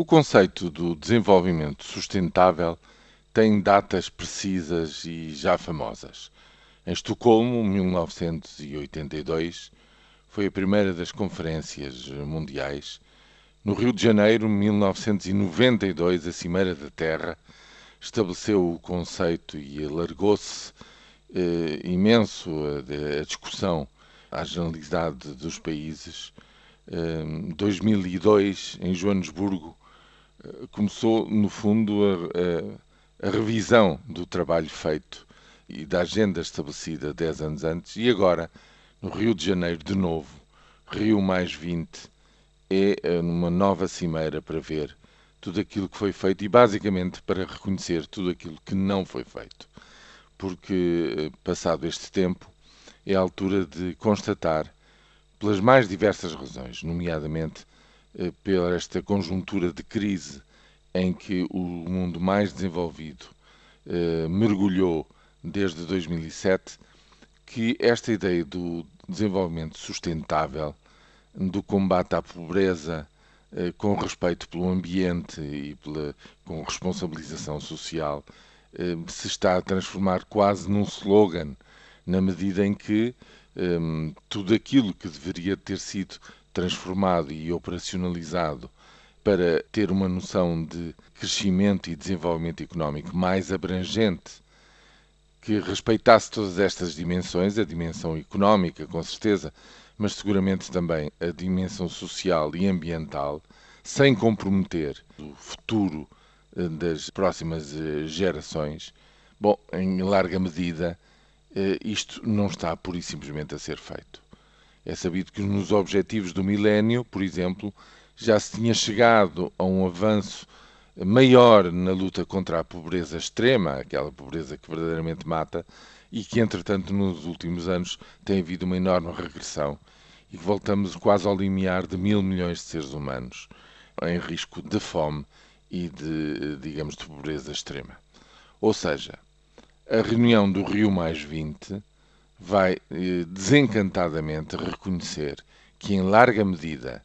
O conceito do desenvolvimento sustentável tem datas precisas e já famosas. Em Estocolmo, 1982, foi a primeira das conferências mundiais. No Rio de Janeiro, 1992, a Cimeira da Terra estabeleceu o conceito e alargou-se imenso a discussão à generalidade dos países. 2002, em Joanesburgo, começou, no fundo, a revisão do trabalho feito e da agenda estabelecida 10 anos antes. E agora, no Rio de Janeiro, de novo, Rio+20, é uma nova cimeira para ver tudo aquilo que foi feito e, basicamente, para reconhecer tudo aquilo que não foi feito. Porque, passado este tempo, é a altura de constatar, pelas mais diversas razões, nomeadamente pela esta conjuntura de crise em que o mundo mais desenvolvido mergulhou desde 2007, que esta ideia do desenvolvimento sustentável, do combate à pobreza com respeito pelo ambiente e com responsabilização social, se está a transformar quase num slogan, na medida em que tudo aquilo que deveria ter sido transformado e operacionalizado para ter uma noção de crescimento e desenvolvimento económico mais abrangente, que respeitasse todas estas dimensões, a dimensão económica, com certeza, mas seguramente também a dimensão social e ambiental, sem comprometer o futuro das próximas gerações. Bom, em larga medida, isto não está pura e simplesmente a ser feito. É sabido que nos objetivos do milénio, por exemplo, já se tinha chegado a um avanço maior na luta contra a pobreza extrema, aquela pobreza que verdadeiramente mata, e que, entretanto, nos últimos anos tem havido uma enorme regressão e que voltamos quase ao limiar de 1.000 milhões de seres humanos em risco de fome e de, digamos, de pobreza extrema. Ou seja, a reunião do Rio+20 vai desencantadamente reconhecer que, em larga medida,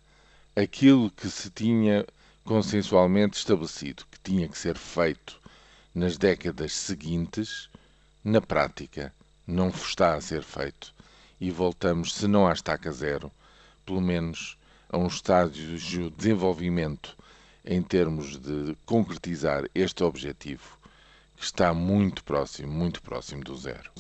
aquilo que se tinha consensualmente estabelecido que tinha que ser feito nas décadas seguintes, na prática, não está a ser feito. E voltamos, se não à estaca zero, pelo menos a um estágio de desenvolvimento em termos de concretizar este objetivo, que está muito próximo do zero.